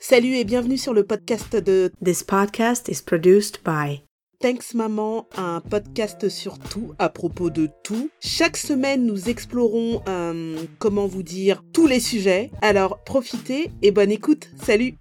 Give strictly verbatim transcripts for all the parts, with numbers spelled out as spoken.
Salut et bienvenue sur le podcast de This podcast is produced by Thanks Maman, un podcast sur tout, à propos de tout. Chaque semaine, nous explorons, euh, comment vous dire, tous les sujets. Alors, profitez et bonne écoute. Salut!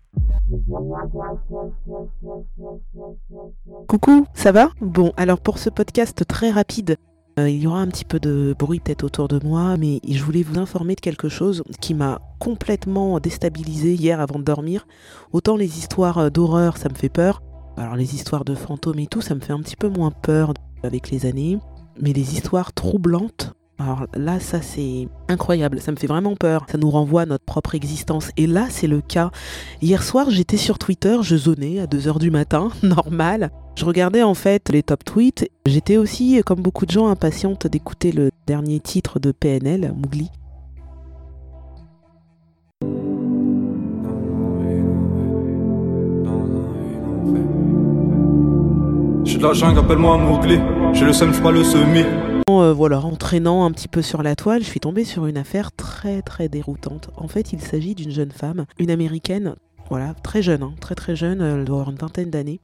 Coucou, ça va? Bon, alors pour ce podcast très rapide, euh, il y aura un petit peu de bruit peut-être autour de moi, mais je voulais vous informer de quelque chose qui m'a complètement déstabilisée hier avant de dormir. Autant les histoires d'horreur, ça me fait peur. Alors les histoires de fantômes et tout, ça me fait un petit peu moins peur avec les années. Mais les histoires troublantes, alors là, ça c'est incroyable, ça me fait vraiment peur. Ça nous renvoie à notre propre existence. Et là, c'est le cas. Hier soir, j'étais sur Twitter, je zonais à deux heures du matin, normal. Je regardais en fait les top tweets. J'étais aussi, comme beaucoup de gens, impatiente d'écouter le dernier titre de P N L, Mougli. J'ai de la jungle, appelle-moi Mowgli. J'ai le seum, je suis pas le semi. Euh, voilà, en traînant un petit peu sur la toile, je suis tombée sur une affaire très très déroutante. En fait, il s'agit d'une jeune femme, une américaine, voilà, très jeune, hein, très très jeune, elle doit avoir une vingtaine d'années.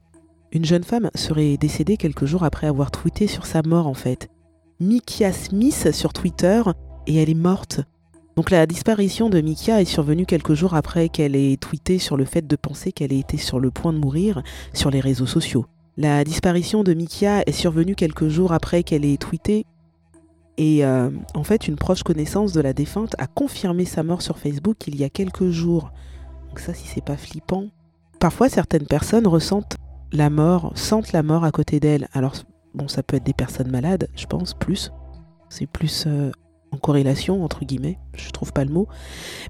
Une jeune femme serait décédée quelques jours après avoir tweeté sur sa mort en fait. Mikia Smith sur Twitter, et elle est morte. Donc la disparition de Mikia est survenue quelques jours après qu'elle ait tweeté sur le fait de penser qu'elle était sur le point de mourir sur les réseaux sociaux. La disparition de Mikia est survenue quelques jours après qu'elle ait tweeté. Et euh, en fait, une proche connaissance de la défunte a confirmé sa mort sur Facebook il y a quelques jours. Donc ça, si c'est pas flippant. Parfois, certaines personnes ressentent la mort, sentent la mort à côté d'elles. Alors, bon, ça peut être des personnes malades, je pense, plus. C'est plus euh, en corrélation, entre guillemets, je trouve pas le mot.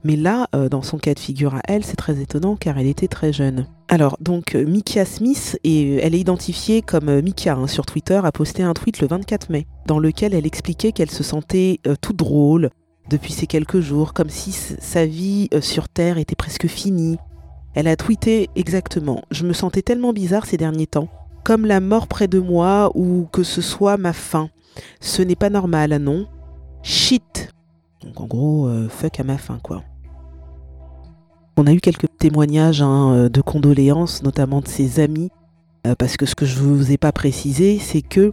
Mais là, euh, dans son cas de figure à elle, c'est très étonnant car elle était très jeune. Alors, donc, Mikia Smith, et elle est identifiée comme Mika hein, sur Twitter, a posté un tweet le vingt-quatre mai, dans lequel elle expliquait qu'elle se sentait euh, toute drôle depuis ces quelques jours, comme si s- sa vie euh, sur Terre était presque finie. Elle a tweeté exactement « Je me sentais tellement bizarre ces derniers temps, comme la mort près de moi ou que ce soit ma fin. Ce n'est pas normal, non ? Shit !» Donc, en gros, euh, fuck à ma fin, quoi. On a eu quelques témoignages hein, de condoléances, notamment de ses amis, euh, parce que ce que je ne vous ai pas précisé, c'est que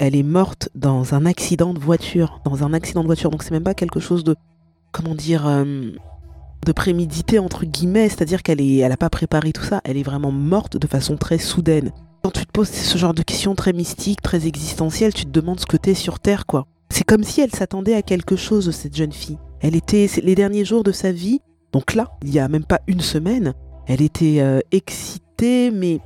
elle est morte dans un accident de voiture, dans un accident de voiture. Donc c'est même pas quelque chose de, comment dire, euh, de prémédité entre guillemets. C'est-à-dire qu'elle est, elle a pas préparé tout ça. Elle est vraiment morte de façon très soudaine. Quand tu te poses ce genre de questions très mystiques, très existentielles, tu te demandes ce que t'es sur Terre, quoi. C'est comme si elle s'attendait à quelque chose, cette jeune fille. Elle était, les derniers jours de sa vie. Donc là, il n'y a même pas une semaine, elle était euh, excitée, mais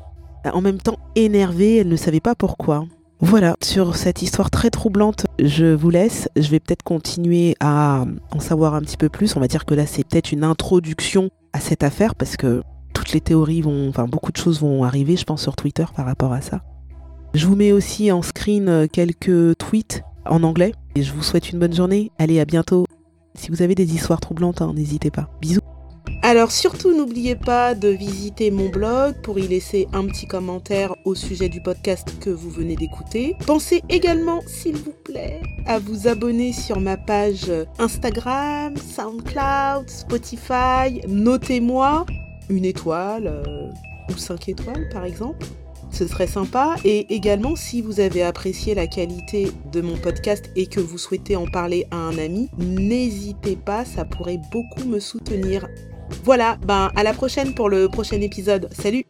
en même temps énervée, elle ne savait pas pourquoi. Voilà, sur cette histoire très troublante, je vous laisse. Je vais peut-être continuer à en savoir un petit peu plus. On va dire que là, c'est peut-être une introduction à cette affaire, parce que toutes les théories vont, enfin beaucoup de choses vont arriver, je pense, sur Twitter par rapport à ça. Je vous mets aussi en screen quelques tweets en anglais, et je vous souhaite une bonne journée. Allez, à bientôt. Si vous avez des histoires troublantes, hein, n'hésitez pas. Bisous. Alors surtout, n'oubliez pas de visiter mon blog pour y laisser un petit commentaire au sujet du podcast que vous venez d'écouter. Pensez également, s'il vous plaît, à vous abonner sur ma page Instagram, SoundCloud, Spotify. Notez-moi une étoile euh, ou cinq étoiles par exemple. Ce serait sympa. Et également, si vous avez apprécié la qualité de mon podcast et que vous souhaitez en parler à un ami, n'hésitez pas, ça pourrait beaucoup me soutenir. Voilà, ben à la prochaine pour le prochain épisode. Salut!